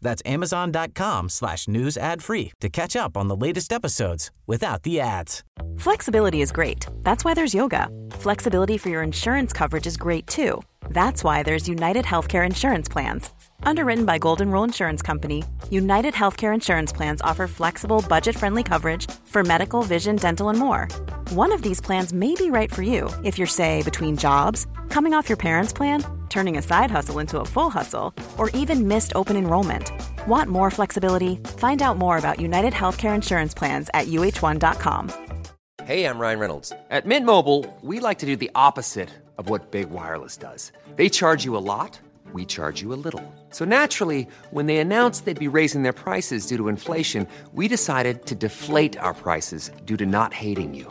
That's amazon.com/newsadfree to catch up on the latest episodes without the ads. Flexibility is great. That's why there's yoga. Flexibility for your insurance coverage is great too. That's why there's United Healthcare Insurance Plans. Underwritten by Golden Rule Insurance Company, United Healthcare Insurance Plans offer flexible, budget-friendly coverage for medical, vision, dental, and more. One of these plans may be right for you if you're, say, between jobs, coming off your parents' plan, turning a side hustle into a full hustle, or even missed open enrollment. Want more flexibility? Find out more about United Healthcare Insurance Plans at uh1.com. Hey, I'm Ryan Reynolds. At Mint Mobile, we like to do the opposite of what Big Wireless does. They charge you a lot, we charge you a little. So naturally, when they announced they'd be raising their prices due to inflation, we decided to deflate our prices due to not hating you.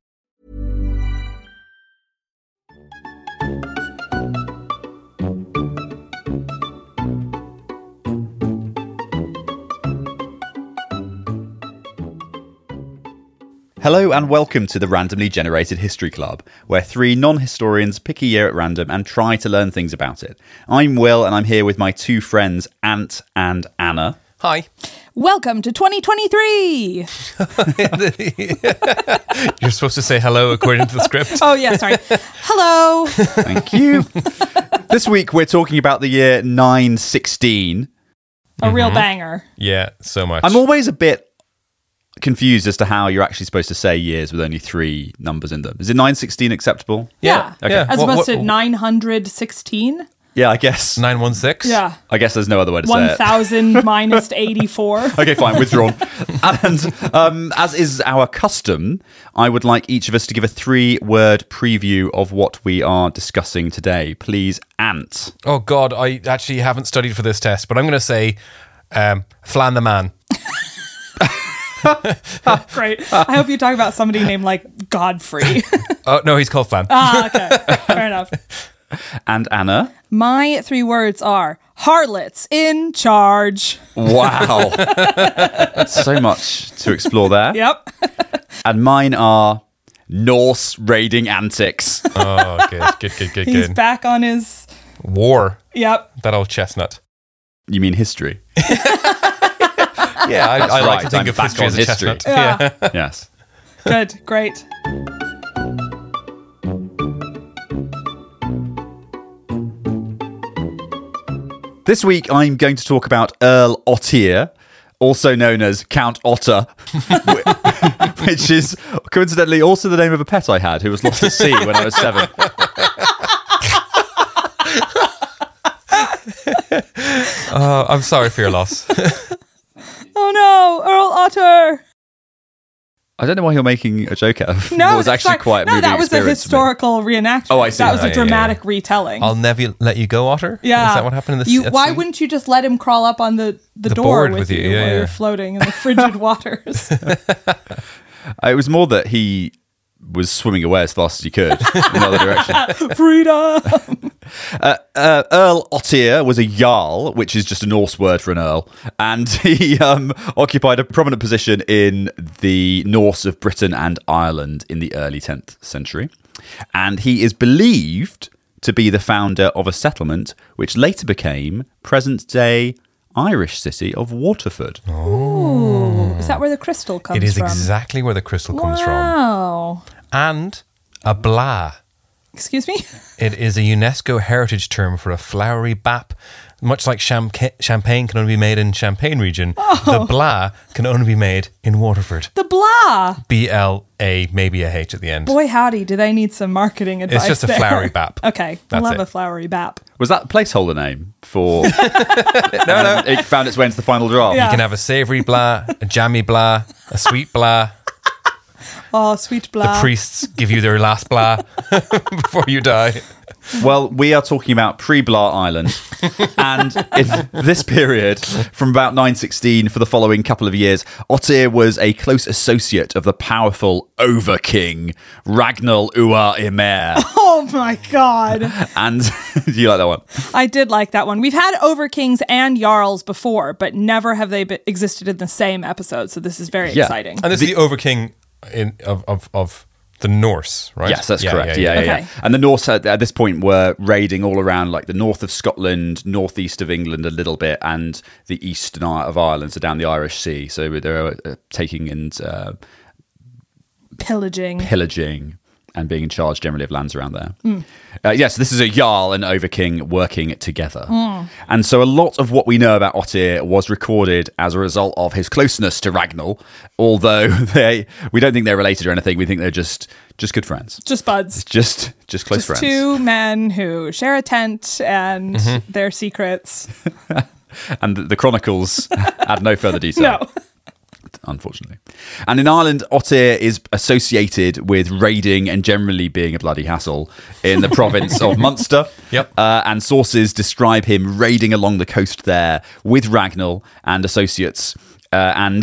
Hello and welcome to the Randomly Generated History Club, where three non-historians pick a year at random and try to learn things about it. I'm Will and I'm here with my two friends, Ant and Anna. Hi. Welcome to 2023! You're supposed to say hello according to the script. Oh yeah, sorry. Hello! Thank you. This week we're talking about the year 916. A real banger. Yeah, so much. I'm always a bit confused as to how you're actually supposed to say years with only three numbers in them. Is it 916 acceptable? Yeah. Okay. Yeah. As opposed to 916? Yeah, I guess. 916? Yeah. I guess there's no other way to 1,000 say it. 1,000 minus 84. Okay, fine. Withdrawn. And as is our custom, I would like each of us to give a three-word preview of what we are discussing today. Please, Ant. Oh, God. I actually haven't studied for this test, but I'm going to say Flann the Man. Great. I hope you talk about somebody named like Godfrey. Oh no, he's called Flann. Ah, okay. Fair enough. And Anna? My three words are harlots in charge. Wow. So much to explore there. Yep. And mine are Norse raiding antics. Oh, good. He's back on his war. Yep. That old chestnut. You mean history? Yeah, I like to think of history as a chestnut. Yeah. Yes. Good. Great. This week, I'm going to talk about Earl Ottier, also known as Count Óttir, which is coincidentally also the name of a pet I had who was lost at sea when I was 7. I'm sorry for your loss. Oh no, Earl Ottier! I don't know why you're making a joke out of. No, it was actually quite a moving experience. No, that was a historical reenactment. Oh, I see. That was a dramatic retelling. I'll never let you go, Otter? Yeah. Is that what happened in the scene? Why wouldn't you just let him crawl up on the door with you while you're floating in the frigid waters? It was more that he was swimming away as fast as he could in another direction. Freedom! Earl Ottier was a jarl, which is just a Norse word for an earl, and he occupied a prominent position in the Norse of Britain and Ireland in the early 10th century. And he is believed to be the founder of a settlement which later became present-day Irish city of Waterford. Oh, is that where the crystal comes from? It is exactly where the crystal comes from. Wow. And a blah. Excuse me? It is a UNESCO heritage term for a flowery bap. Much like champagne can only be made in Champagne region, the blah can only be made in Waterford. The blah! B-L-A, maybe a H at the end. Boy howdy, do they need some marketing advice. It's just a flowery bap. Okay, I love a flowery bap. Was that placeholder name for... No. It found its way into the final draft. Yeah. You can have a savoury blah, a jammy blah, a sweet blah. Oh, sweet blah. The priests give you their last blah before you die. Well, we are talking about pre-Blar Island. And in this period, from about 916 for the following couple of years, Ottier was a close associate of the powerful over-king, Ragnall Ua Imair. Oh my God. And do you like that one? I did like that one. We've had over-kings and jarls before, but never have they existed in the same episode. So this is very exciting. And this is the over-king of the Norse, right? Yes, that's correct. Yeah. And the Norse at this point were raiding all around, like the north of Scotland, northeast of England a little bit, and the eastern of Ireland, so down the Irish Sea. So they were taking and pillaging, and being in charge generally of lands around there. So this is a Jarl and Overking working together. And so a lot of what we know about Ottier was recorded as a result of his closeness to Ragnall, although we don't think they're related or anything. We think they're just good friends. Just buds. Just close friends. Just two men who share a tent and their secrets. And the chronicles add no further detail. No. Unfortunately. And in Ireland, Ottier is associated with raiding and generally being a bloody hassle in the province of Munster. Yep. And sources describe him raiding along the coast there with Ragnall and associates. Ragnall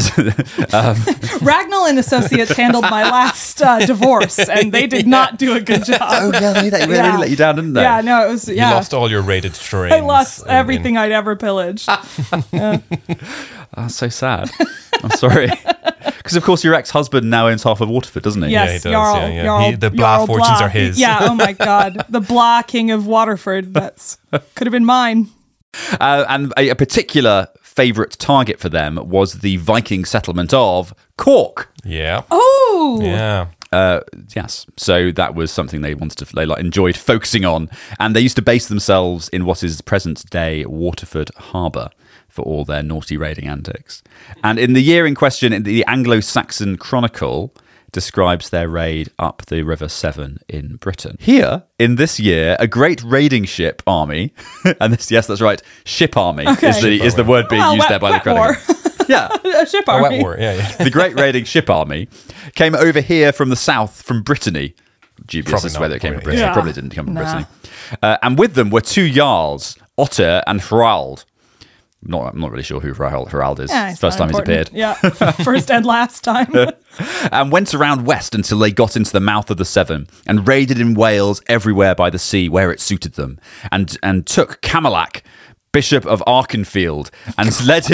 and associates handled my last divorce, and they did not do a good job. Oh yeah, they really let you down, didn't they? Yeah, no, it was. Yeah. You lost all your raided terrain. I lost everything I'd ever pillaged. That's so sad. I'm sorry. Because, of course, your ex-husband now owns half of Waterford, doesn't he? Yes, he does. Jarl, Jarl, the Blah fortunes are his. Yeah, oh my God. The Blah king of Waterford. That's could have been mine. And a particular favourite target for them was the Viking settlement of Cork. Yeah. Oh! Yeah. Yes. So that was something they enjoyed focusing on. And they used to base themselves in what is present-day Waterford Harbour for all their naughty raiding antics. And in the year in question, in the Anglo-Saxon Chronicle describes their raid up the River Severn in Britain. Here, in this year, a great raiding ship army, and this, yes, that's right, ship army is the word being used there by the Chronicle. Yeah. A ship army. A wet war, yeah. The great raiding ship army came over here from the south, from Brittany. Dubious as to whether it came from Brittany. Yeah. It probably didn't come from Brittany. And with them were two jarls, Ottier and Hraald. I'm not really sure who Hraald is. Yeah, first time important. He's appeared. Yeah, first and last time. And went around west until they got into the mouth of the Severn and raided in Wales everywhere by the sea where it suited them, and took Camelac, Bishop of Arkenfield, and led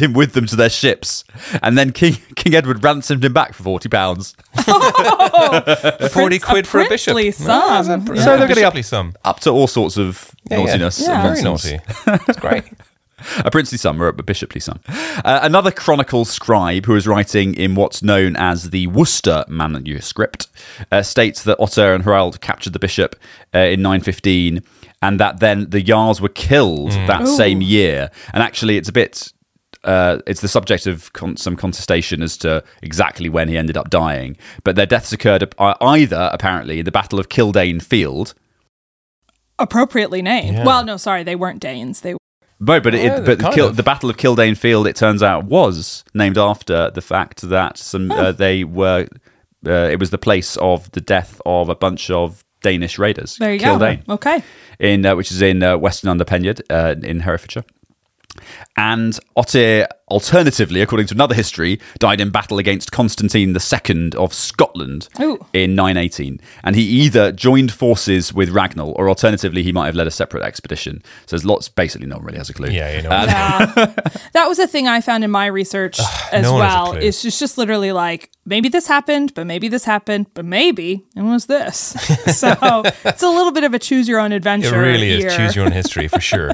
him with them to their ships. And then King Edward ransomed him back for £40. Oh, £40 for a bishop. Sum. Yeah. So they're going up to all sorts of naughtiness. Yeah, very naughty. It's great. A princely son, or a bishoply son. Another Chronicle scribe who is writing in what's known as the Worcester manuscript states that Ottier and Hraald captured the bishop in 915, and that then the Jarls were killed that same year. And actually, it's a bit... it's the subject of some contestation as to exactly when he ended up dying. But their deaths occurred either, apparently, in the Battle of Kildane Field. Appropriately named. Yeah. Well, no, sorry, they weren't Danes. They were... No, but the Battle of Kildane Field, it turns out, was named after the fact that they were. It was the place of the death of a bunch of Danish raiders. There you go. Okay, in which is in Weston under Penyard in Herefordshire. And Ottier, alternatively, according to another history, died in battle against Constantine II of Scotland in 918. And he either joined forces with Ragnall, or alternatively, he might have led a separate expedition. So there's lots, basically, no one really has a clue. Yeah, you know. That was a thing I found in my research as well. It's just literally like, maybe this happened, but maybe this happened, but maybe it was this. So it's a little bit of a choose your own adventure. It really is choose your own history for sure.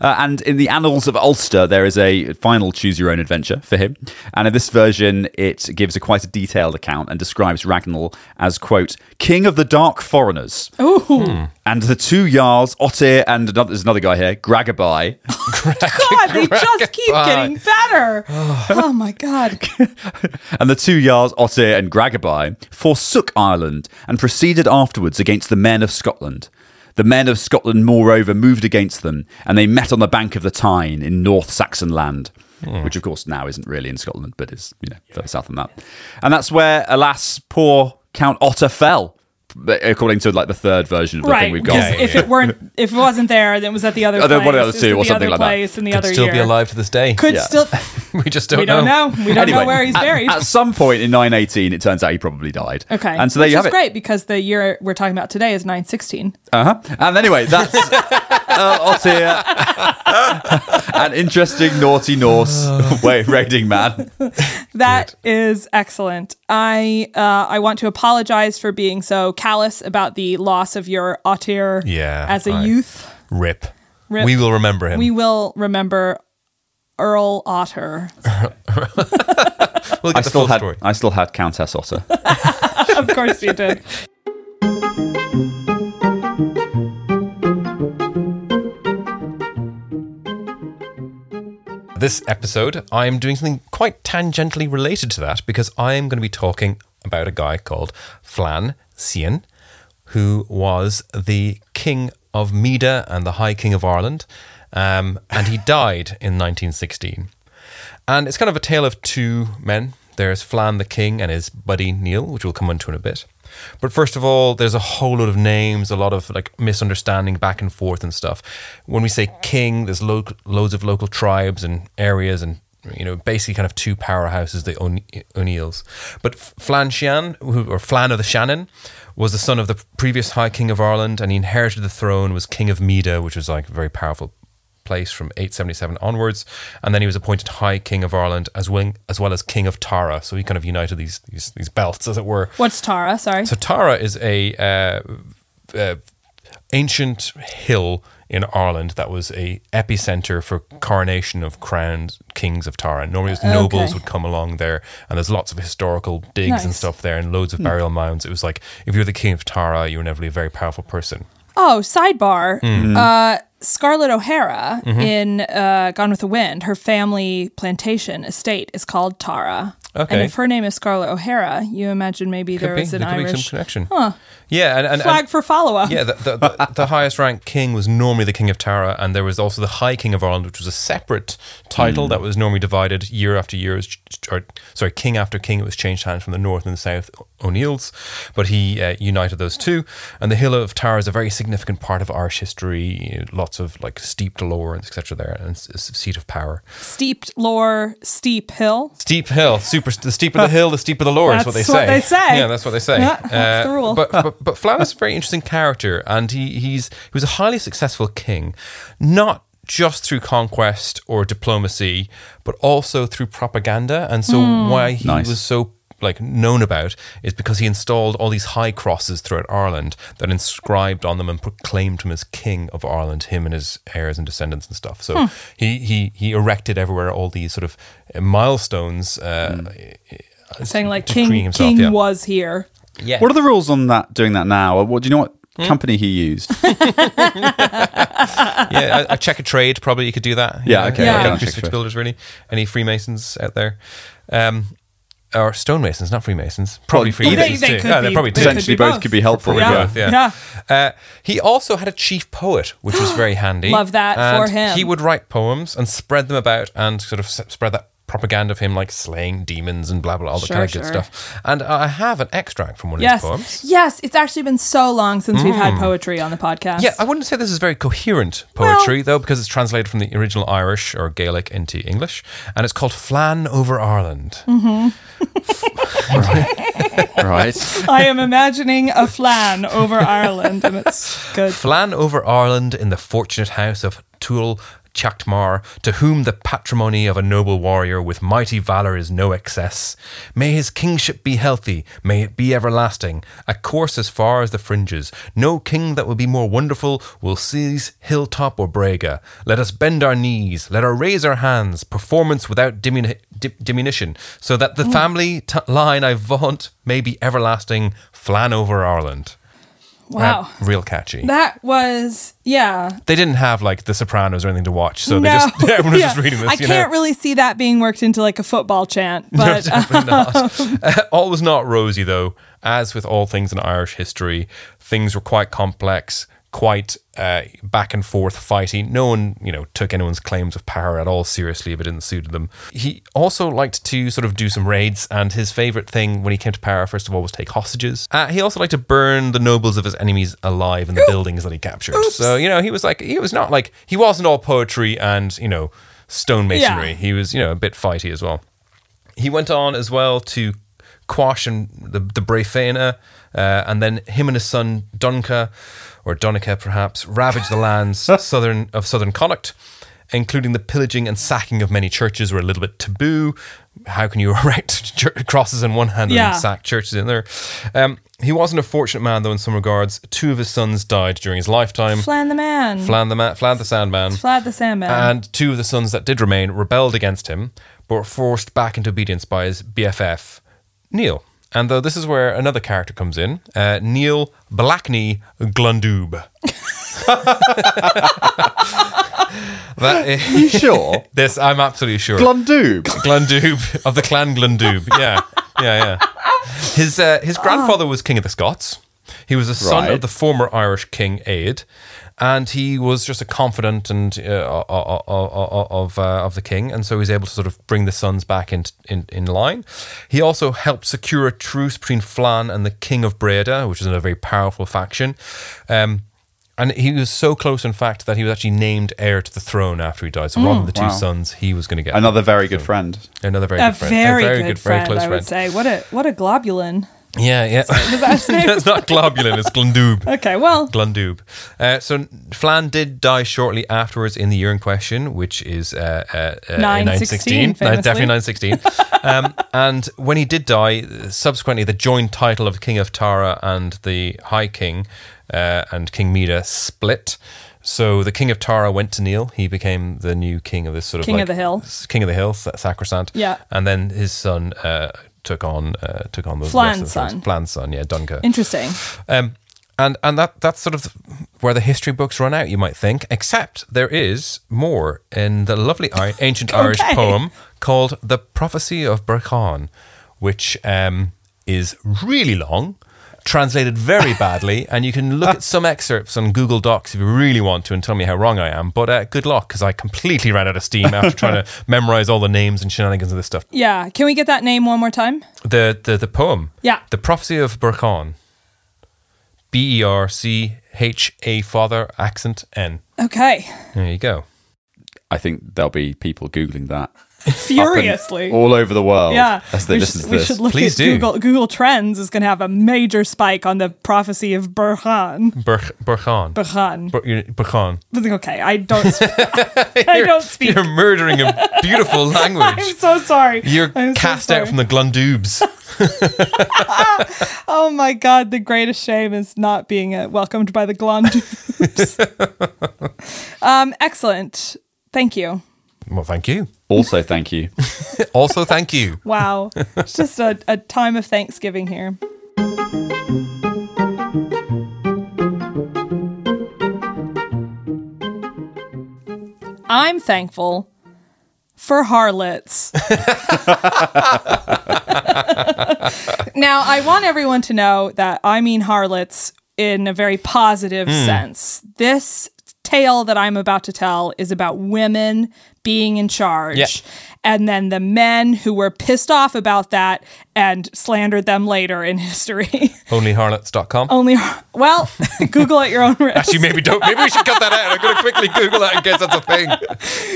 And in the annals of Ulster, there is a final choose your own adventure for him. And in this version, it gives quite a detailed account and describes Ragnall as, quote, king of the dark foreigners. Ooh. And the two Jarls, Ottier and there's another guy here, Gragabai. God, they just keep getting better. Oh my God. And the two Jarls, Ottier and Gragabai, forsook Ireland and proceeded afterwards against the men of Scotland. The men of Scotland, moreover, moved against them, and they met on the bank of the Tyne in North Saxon land. Which, of course, now isn't really in Scotland, but is further south than that. And that's where, alas, poor Count Otter fell. according to like the third version of the thing we've got. Yeah, if it weren't, if it wasn't there, then it was at the other place. One of the other two or something like that. Could still be alive to this day. Could still. We just don't know. We don't know where he's buried. At some point in 918, it turns out he probably died. Okay, and so there you have it. Great, because the year we're talking about today is 916. And anyway, that's Ottier, an interesting naughty Norse raiding man. That is excellent. I want to apologize for being so callous about the loss of your Ottier as a youth. Rip. We will remember him. We will remember Earl Ottier. I still had Countess Ottier. Of course you did. This episode, I'm doing something quite tangentially related to that, because I'm going to be talking about a guy called Flann Sinna, who was the King of Mida and the High King of Ireland, and he died in 1916. And it's kind of a tale of two men. There's Flann the King and his buddy Neil, which we'll come into in a bit. But first of all, there's a whole lot of names, a lot of like misunderstanding back and forth and stuff. When we say king, there's loads of local tribes and areas and, you know, basically kind of two powerhouses, the O'Neills. But Flann Sinna, or Flann of the Shannon, was the son of the previous High King of Ireland, and he inherited the throne, was King of Mida, which was like a very powerful place from 877 onwards, and then he was appointed High King of Ireland as well as King of Tara. So he kind of united these belts, as it were. What's Tara? Sorry. So Tara is a ancient hill in Ireland that was a epicenter for coronation of crowned kings of Tara. Normally, nobles would come along there, and there's lots of historical digs and stuff there, and loads of burial mounds. It was like, if you're the King of Tara, you were inevitably a very powerful person. Oh, sidebar. Mm-hmm. Scarlett O'Hara in Gone with the Wind, her family plantation estate is called Tara. Okay. And if her name is Scarlett O'Hara, you imagine maybe there could be some connection. Huh. Yeah. And flag for follow-up. Yeah, the highest-ranked king was normally the King of Tara, and there was also the High King of Ireland, which was a separate title that was normally divided year after year. King after king, it was changed hands from the north and the south O'Neills, but he united those two. And the Hill of Tara is a very significant part of Irish history. You know, lots of like steeped lore and etc. there, and it's a seat of power. Steeped lore, steep hill. Steep hill, super. The steeper the hill, the steeper the lore is what they say. Yeah, that's what they say. Yeah, that's the rule. But Flann is a very interesting character, and he was a highly successful king, not just through conquest or diplomacy, but also through propaganda. And so why he was so like known about is because he installed all these high crosses throughout Ireland that inscribed on them and proclaimed him as King of Ireland, him and his heirs and descendants and stuff. So he erected everywhere all these sort of milestones, saying like King was here. Yeah. What are the rules on that? Doing that now? Do you know what company he used? Yeah, a check of trade. Probably you could do that. Yeah, okay. Yeah. Crucifix builders, really. Any Freemasons out there? Or stonemasons, not Freemasons. Probably Freemasons too. Essentially, both could be helpful. Yeah. He also had a chief poet, which was very handy. Love that for him. He would write poems and spread them about, and sort of spread that propaganda of him, like slaying demons and blah blah, all that kind of good stuff. And I have an extract from one of his poems. Yes, it's actually been so long since we've had poetry on the podcast. Yeah, I wouldn't say this is very coherent poetry though, because it's translated from the original Irish or Gaelic into English, and it's called Flann over Ireland. Right. I am imagining a flan over Ireland, and it's good. Flann over Ireland in the fortunate house of Tuil Chachtmar, to whom the patrimony of a noble warrior with mighty valour is no excess. May his kingship be healthy, may it be everlasting, a course as far as the fringes. No king that will be more wonderful will seize hilltop or brega. Let us bend our knees, let us raise our hands, performance without diminution, so that the family line I vaunt may be everlasting, Flann over Ireland. Wow. Real catchy. That was, They didn't have like The Sopranos or anything to watch, so everyone was just reading this. I can't really see that being worked into like a football chant. But, no, definitely not. All was not rosy though. As with all things in Irish history, things were quite complex. quite back and forth fighty. No one, took anyone's claims of power at all seriously if it didn't suit them. He also liked to sort of do some raids, and his favourite thing when he came to power, first of all, was take hostages. He also liked to burn the nobles of his enemies alive in the buildings that he captured. Oops. So, he wasn't all poetry and, stonemasonry. Yeah. He was, a bit fighty as well. He went on as well to quash and the Bre Féna, and then him and his son Donca, or Donica perhaps, ravaged the lands southern Connacht, including the pillaging and sacking of many churches were a little bit taboo. How can you erect crosses in one hand and sack churches in there? He wasn't a fortunate man, though, in some regards. Two of his sons died during his lifetime. Flann the Sandman. And two of the sons that did remain rebelled against him, but were forced back into obedience by his BFF, Neil. And though this is where another character comes in, Neil Blackney Glúndub. Are you sure? This, I'm absolutely sure. Glúndub of the clan Glúndub. Yeah. His grandfather was King of the Scots. He was the son of the former Irish King Aed, and he was just a confidant and of the king, and so he's able to sort of bring the sons back in line. He also helped secure a truce between Flann and the King of Breda, which is a very powerful faction. And he was so close, in fact, that he was actually named heir to the throne after he died. So rather than the two sons, he was going to get another very close friend. What a globulin. Yeah. It's not globulin, it's Glúndub. Okay, well. Glúndub. So Flann did die shortly afterwards in the year in question, which is 916. Definitely 916. And when he did die, subsequently the joint title of King of Tara and the High King and King Mida split. So the King of Tara went to Neil. He became the new king of this sort of... King of the Hill, sacrosanct. Yeah. And then his son... took on those Flann's son, Donca. Interesting. And that's sort of where the history books run out, you might think, except there is more in the lovely ancient Irish poem called The Prophecy of Berchán, which is really long, translated very badly, and you can look at some excerpts on Google Docs if you really want to and tell me how wrong I am, but good luck, because I completely ran out of steam after trying to memorize all the names and shenanigans of this stuff. Yeah, can we get that name one more time? The poem? Yeah. The Prophecy of Berchán. B-E-R-C-H-A father accent N. Okay. There you go. I think there'll be people Googling that. Furiously all over the world as they listen to this. We should look at Google Trends is going to have a major spike on the Prophecy of Berchán. Berchán. Okay, I don't speak. You're murdering a beautiful language. I'm so sorry. You're cast out from the Glúndubs. Oh my God, the greatest shame is not being welcomed by the Glúndubs. Excellent. Thank you. Well, thank you. Also, thank you. Also, thank you. Wow. It's just a time of Thanksgiving here. I'm thankful for harlots. Now, I want everyone to know that I mean harlots in a very positive sense. This tale that I'm about to tell is about women being in charge, and then the men who were pissed off about that and slandered them later in history. Onlyharlots.com. Well, Google at your own risk. Actually, maybe we should cut that out. I'm going to quickly Google that in case that's a thing.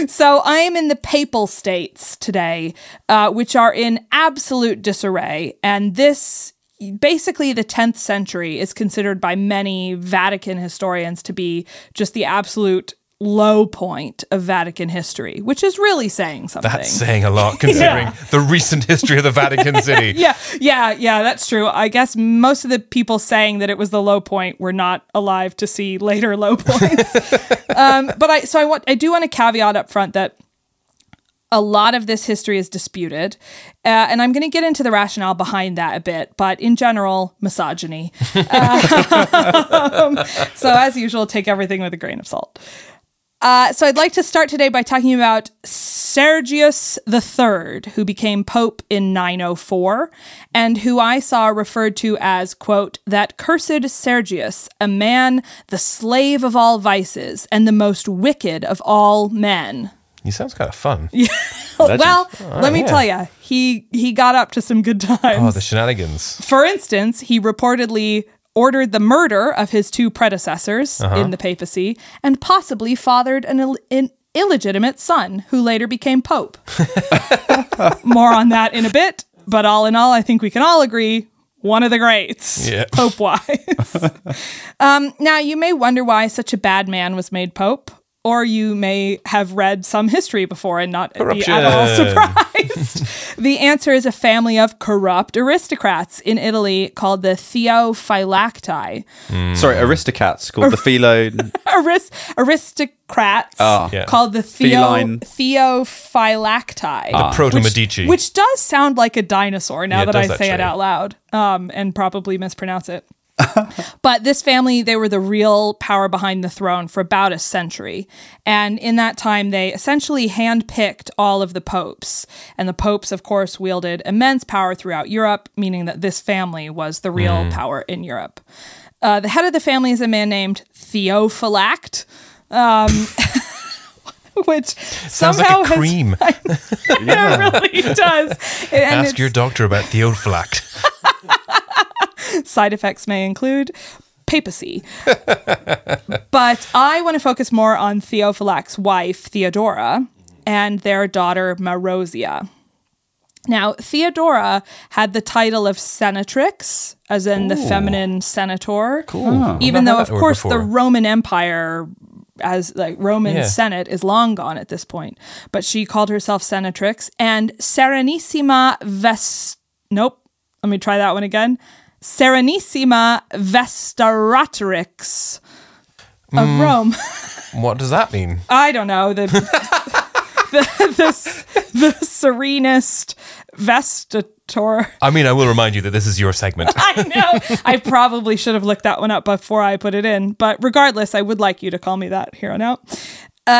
So I am in the Papal States today, which are in absolute disarray, and this basically the 10th century is considered by many Vatican historians to be just the absolute low point of Vatican history, which is really saying something. That's saying a lot, considering the recent history of the Vatican City. Yeah, that's true. I guess most of the people saying that it was the low point were not alive to see later low points. But I do want to caveat up front that a lot of this history is disputed, and I'm going to get into the rationale behind that a bit, but in general, misogyny. So as usual, take everything with a grain of salt. So I'd like to start today by talking about Sergius III, who became pope in 904, and who I saw referred to as, quote, that cursed Sergius, a man, the slave of all vices, and the most wicked of all men. He sounds kind of fun. Yeah. Well, let me tell you, he got up to some good times. Oh, the shenanigans. For instance, he reportedly ordered the murder of his two predecessors in the papacy and possibly fathered an illegitimate son who later became pope. More on that in a bit, but all in all, I think we can all agree, one of the greats, pope-wise. Now, you may wonder why such a bad man was made pope. Or you may have read some history before and not be at all surprised. The answer is a family of corrupt aristocrats in Italy called the Theophylact. Sorry, aristocrats called the Philo... aristocrats called the Theophylact. The Proto-Medici. Which does sound like a dinosaur now that I say it out loud and probably mispronounce it. But this family, they were the real power behind the throne for about a century. And in that time, they essentially handpicked all of the popes. And the popes, of course, wielded immense power throughout Europe, meaning that this family was the real power in Europe. The head of the family is a man named Theophylact, which sounds somehow like a cream. It really does. Ask your doctor about Theophylact. Side effects may include papacy. But I want to focus more on Theophylact's wife, Theodora, and their daughter, Marozia. Now, Theodora had the title of senatrix, as in the feminine senator, even though, of course, the Roman Empire... as like Roman Senate is long gone at this point, but she called herself senatrix and Serenissima Serenissima Vestatorix of Rome. What does that mean? I don't know. The serenest vestator. I mean, I will remind you that this is your segment. I know. I probably should have looked that one up before I put it in. But regardless, I would like you to call me that here on out.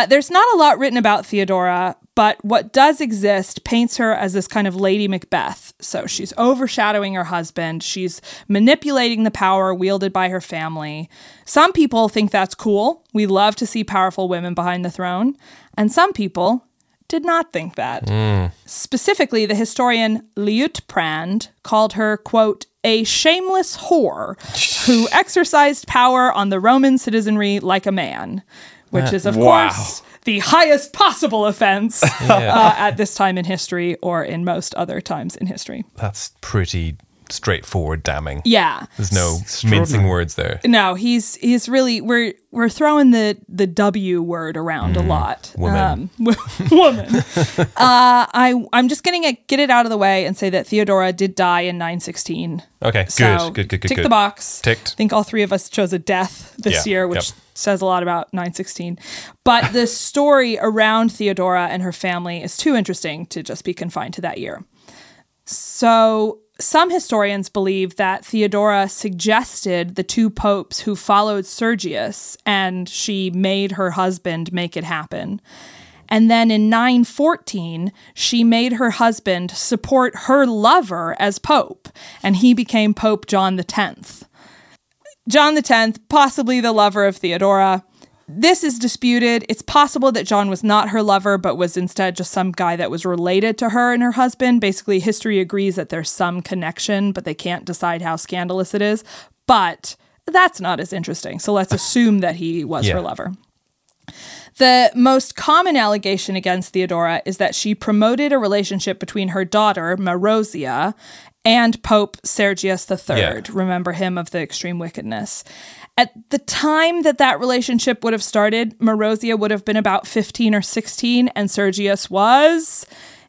There's not a lot written about Theodora, but what does exist paints her as this kind of Lady Macbeth. So she's overshadowing her husband. She's manipulating the power wielded by her family. Some people think that's cool. We love to see powerful women behind the throne. And some people... did not think that. Specifically, the historian Liutprand called her, quote, a shameless whore who exercised power on the Roman citizenry like a man, which is, of course, the highest possible offense at this time in history or in most other times in history. That's pretty... straightforward damning. Yeah. There's no mincing words there. No, he's really we're throwing the W word around a lot. Woman. Woman. I'm just going to get it out of the way and say that Theodora did die in 916. Okay, so good. Tick the box. Ticked. I think all three of us chose a death this year, which says a lot about 916. But the story around Theodora and her family is too interesting to just be confined to that year. So some historians believe that Theodora suggested the two popes who followed Sergius, and she made her husband make it happen. And then in 914, she made her husband support her lover as pope, and he became Pope John X. John X, possibly the lover of Theodora. This is disputed. It's possible that John was not her lover, but was instead just some guy that was related to her and her husband. Basically, history agrees that there's some connection, but they can't decide how scandalous it is. But that's not as interesting. So let's assume that he was her lover. The most common allegation against Theodora is that she promoted a relationship between her daughter, Marozia, and Pope Sergius III. Yeah. Remember him of the extreme wickedness. At the time that relationship would have started, Marozia would have been about 15 or 16, and Sergius was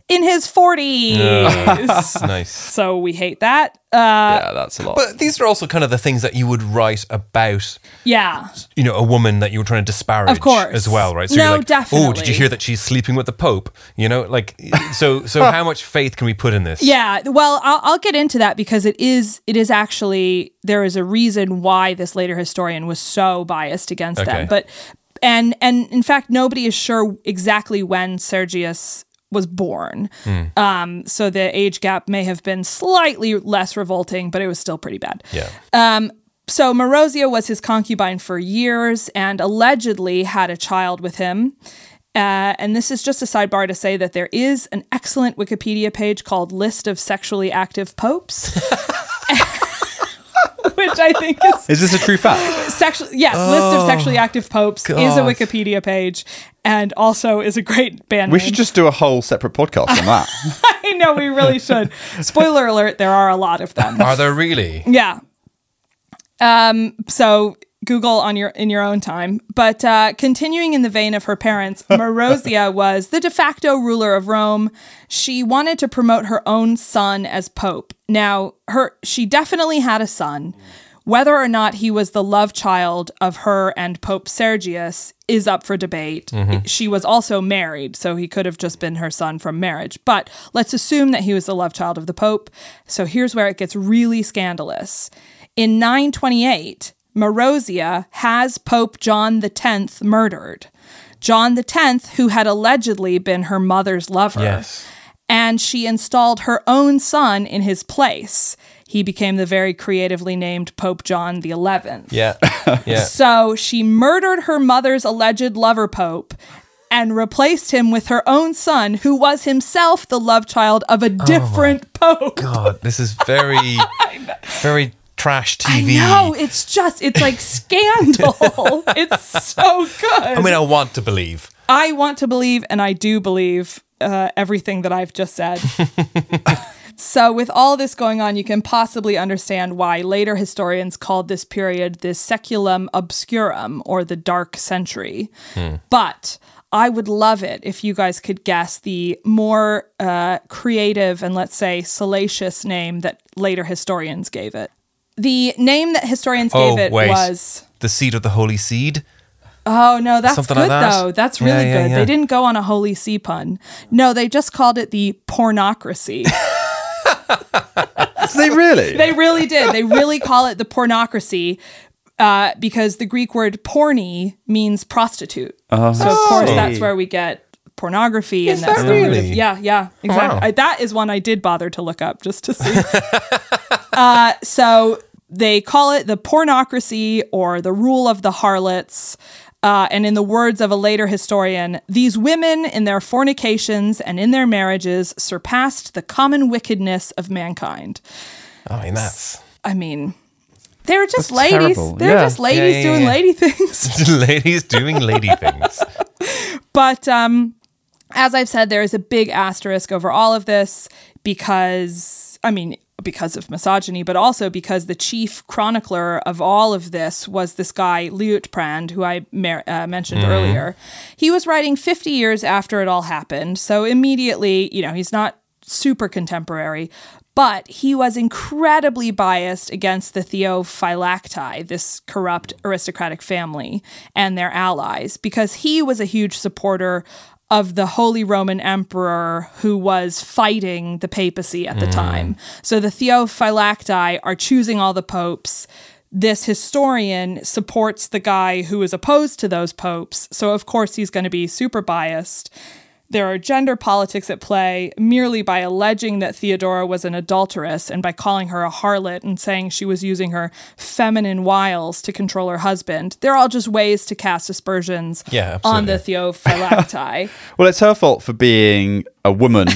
in his 40s. Nice. So we hate that. That's a lot. But these are also kind of the things that you would write about, a woman that you were trying to disparage, of course, as well, right? So you're like, definitely. Oh, did you hear that she's sleeping with the Pope? You know, like, so how much faith can we put in this? Yeah, well, I'll get into that because it is actually, there is a reason why this later historian was so biased against them. But And in fact, nobody is sure exactly when Sergius was born. Mm. So the age gap may have been slightly less revolting, but it was still pretty bad. Yeah. So Marozia was his concubine for years and allegedly had a child with him. And this is just a sidebar to say that there is an excellent Wikipedia page called List of Sexually Active Popes. Which I think is... Is this a true fact? Yes, oh, List of Sexually Active Popes is a Wikipedia page and also is a great band name. We should just do a whole separate podcast on that. I know, we really should. Spoiler alert, there are a lot of them. Are there really? Yeah. So Google in your own time. But continuing in the vein of her parents, Marozia was the de facto ruler of Rome. She wanted to promote her own son as pope. Now, she definitely had a son. Whether or not he was the love child of her and Pope Sergius is up for debate. Mm-hmm. She was also married, so he could have just been her son from marriage. But let's assume that he was the love child of the pope. So here's where it gets really scandalous. In 928, Marozia has Pope John X murdered. John X, who had allegedly been her mother's lover. Yes. And she installed her own son in his place. He became the very creatively named Pope John XI. Yeah. Yeah. So she murdered her mother's alleged lover pope and replaced him with her own son, who was himself the love child of a different pope. God, this is very, very... trash TV. I know, it's like scandal. It's so good. I mean, I want to believe, and I do believe everything that I've just said. So with all this going on, you can possibly understand why later historians called this period the Seculum Obscurum, or the Dark Century. Hmm. But I would love it if you guys could guess the more creative and, let's say, salacious name that later historians gave it. The name that historians gave it was... The Seed of the Holy Seed? Oh, no, that's something good, like that. Though. That's really good. Yeah. They didn't go on a Holy Sea pun. No, they just called it the Pornocracy. They really? They really did. They really call it the Pornocracy because the Greek word porni means prostitute. Oh. So, of course, that's where we get... pornography. Is and that's that really? Yeah, exactly. Wow. That is one I did bother to look up just to see. So they call it the Pornocracy, or the Rule of the Harlots. And in the words of a later historian, these women in their fornications and in their marriages surpassed the common wickedness of mankind. I mean, they're just ladies. Terrible. They're just ladies doing lady things. Ladies doing lady things. But as I've said, there is a big asterisk over all of this because of misogyny, but also because the chief chronicler of all of this was this guy, Liutprand, who I mentioned earlier. He was writing 50 years after it all happened. So immediately, he's not super contemporary, but he was incredibly biased against the Theophylacti, this corrupt aristocratic family, and their allies, because he was a huge supporter of the Holy Roman Emperor who was fighting the papacy at the time. So the Theophylacti are choosing all the popes. This historian supports the guy who is opposed to those popes. So, of course, he's going to be super biased. There are gender politics at play merely by alleging that Theodora was an adulteress and by calling her a harlot and saying she was using her feminine wiles to control her husband. They're all just ways to cast aspersions on the Theophylacti. Well, it's her fault for being a woman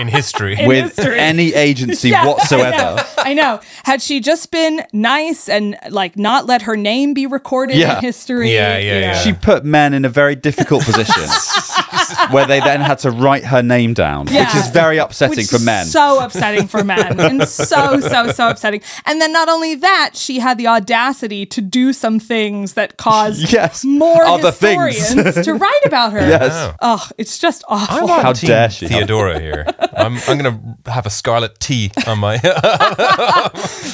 in history with any agency whatsoever. I know. Had she just been nice and not let her name be recorded in history. Yeah. She put men in a very difficult position. Where they then had to write her name down, which is very upsetting for men. So upsetting for men, and so upsetting. And then not only that, she had the audacity to do some things that caused more other historians to write about her. Yes. Oh, it's just awful. How dare she? Theodora here. I'm going to have a scarlet T on my...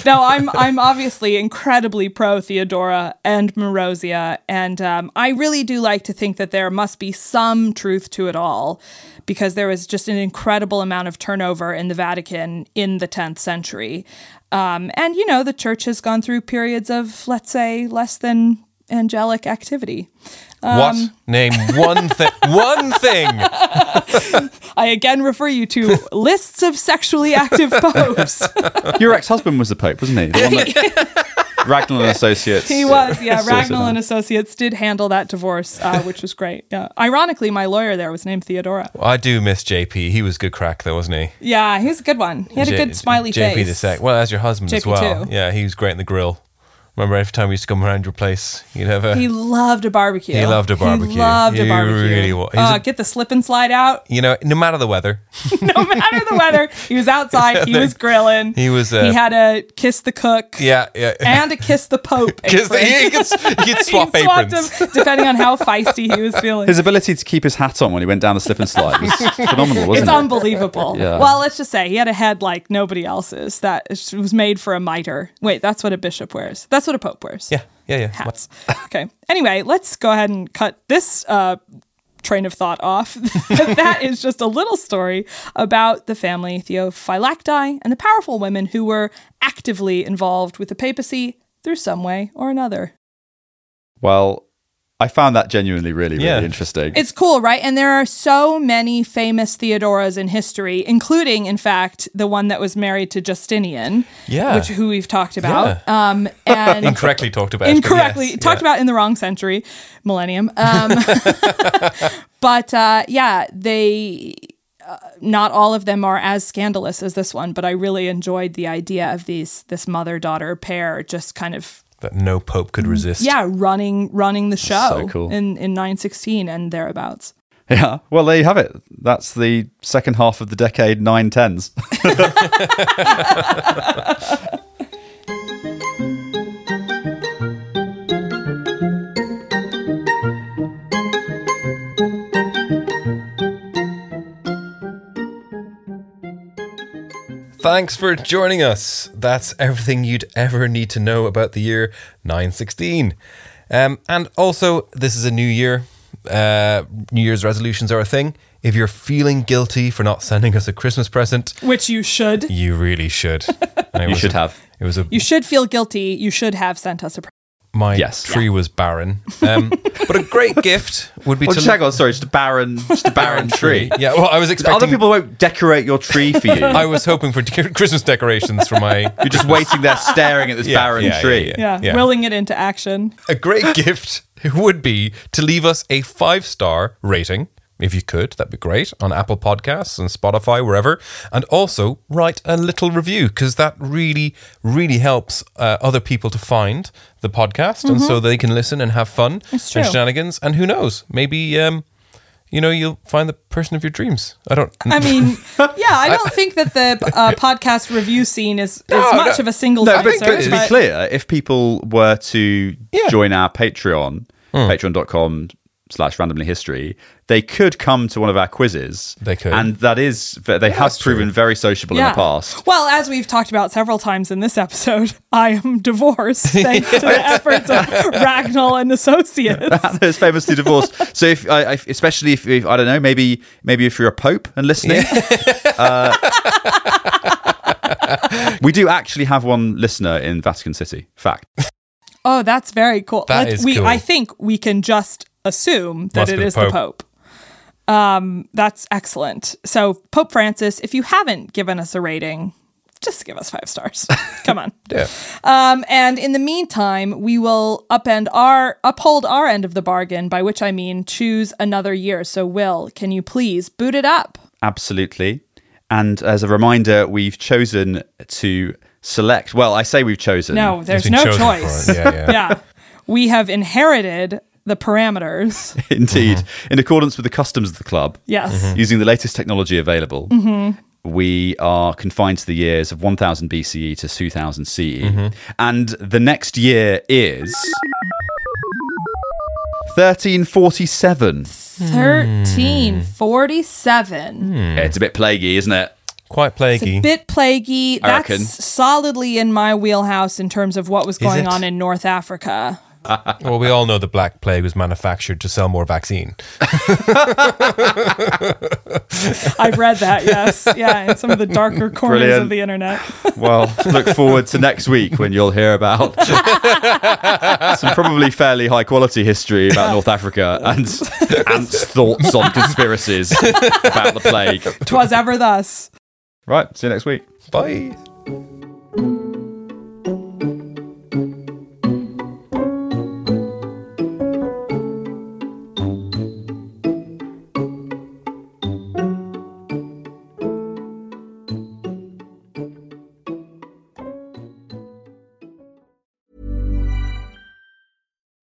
No, I'm obviously incredibly pro Theodora and Marozia, and I really do like to think that there must be some truth to it all, because there was just an incredible amount of turnover in the Vatican in the 10th century. And the church has gone through periods of, let's say, less than angelic activity. What? Name one thing. One thing. I again refer you to lists of sexually active popes. Your ex-husband was the pope, wasn't he? The one that Ragnall and Associates. He was, yeah. Ragnall and Associates did handle that divorce, which was great. Yeah. Ironically, my lawyer there was named Theodora. Well, I do miss JP. He was good crack, though, wasn't he? Yeah, he was a good one. He had a good smiley face. JP the sec. Well, as your husband JP as well. Too. Yeah, he was great in the grill. Remember every time we used to come around your place, you'd have a... He loved a barbecue. He loved a barbecue. He loved a barbecue. Really was. Get the slip and slide out. You know, no matter the weather. No matter the weather. He was outside. He was grilling. He was... he had a kiss the cook. Yeah, yeah. And a kiss the pope. He'd swap aprons. Him, depending on how feisty he was feeling. His ability to keep his hat on when he went down the slip and slide was phenomenal, wasn't it? It's unbelievable. Yeah. Well, let's just say he had a head like nobody else's. That was made for a mitre. Wait, that's what a bishop wears. That's what a pope wears. Yeah. Hats. Okay. Anyway, let's go ahead and cut this train of thought off. That is just a little story about the family Theophylacti and the powerful women who were actively involved with the papacy through some way or another. Well, I found that genuinely really interesting. It's cool, right? And there are so many famous Theodoras in history, including, in fact, the one that was married to Justinian, who we've talked about. Yeah. And incorrectly talked about. Talked about in the wrong century, millennium. They... not all of them are as scandalous as this one, but I really enjoyed the idea of this mother-daughter pair just kind of... that no pope could resist. Yeah, running the show so cool. in 916 and thereabouts. Yeah, well, there you have it. That's the second half of the decade 910s. Thanks for joining us. That's everything you'd ever need to know about the year 916. And also, this is a new year. New Year's resolutions are a thing. If you're feeling guilty for not sending us a Christmas present... which you should. You really should. You should feel guilty. You should have sent us a present. My tree was barren. But a great gift would be just a barren tree. Yeah, well, I was expecting... other people won't decorate your tree for you. I was hoping for Christmas decorations for my... You're just waiting there staring at this barren tree. Yeah, willing it into action. A great gift would be to leave us a 5-star rating. If you could, that'd be great, on Apple Podcasts and Spotify, wherever. And also write a little review, because that really, really helps other people to find the podcast. Mm-hmm. And so they can listen and have fun and shenanigans. And who knows, maybe... you'll find the person of your dreams. I don't think that the podcast review scene is much of a single service. No, but to be clear, if people were to join our Patreon, patreon.com/randomlyhistory, they could come to one of our quizzes. They could. And they have proven very sociable in the past. Well, as we've talked about several times in this episode, I am divorced thanks to the efforts of Ragnall and Associates. That's famously divorced. So especially if you're a pope and listening. Yeah. We do actually have one listener in Vatican City. Fact. Oh, that's very cool. That is cool. I think we can just... assume that it is the Pope. That's excellent. So, Pope Francis, if you haven't given us a rating, just give us 5 stars. Come on. Yeah. And in the meantime, we will uphold our end of the bargain, by which I mean choose another year. So, Will, can you please boot it up? Absolutely. And as a reminder, we've chosen to select... well, I say we've chosen. No, there's no choice. Yeah. We have inherited... the parameters. Indeed. Mm-hmm. In accordance with the customs of the club, using the latest technology available, we are confined to the years of 1000 BCE to 2000 CE. Mm-hmm. And the next year is... 1347. 1347. Yeah, it's a bit plaguey, isn't it? Quite plaguey. It's a bit plaguey. That's solidly in my wheelhouse in terms of what was going on in North Africa. Well, we all know the Black Plague was manufactured to sell more vaccine. I've read that, yes. Yeah, in some of the darker corners of the internet. Well, look forward to next week when you'll hear about some probably fairly high quality history about North Africa and Ant's thoughts on conspiracies about the plague. 'Twas ever thus. Right, see you next week. Bye.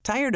Tired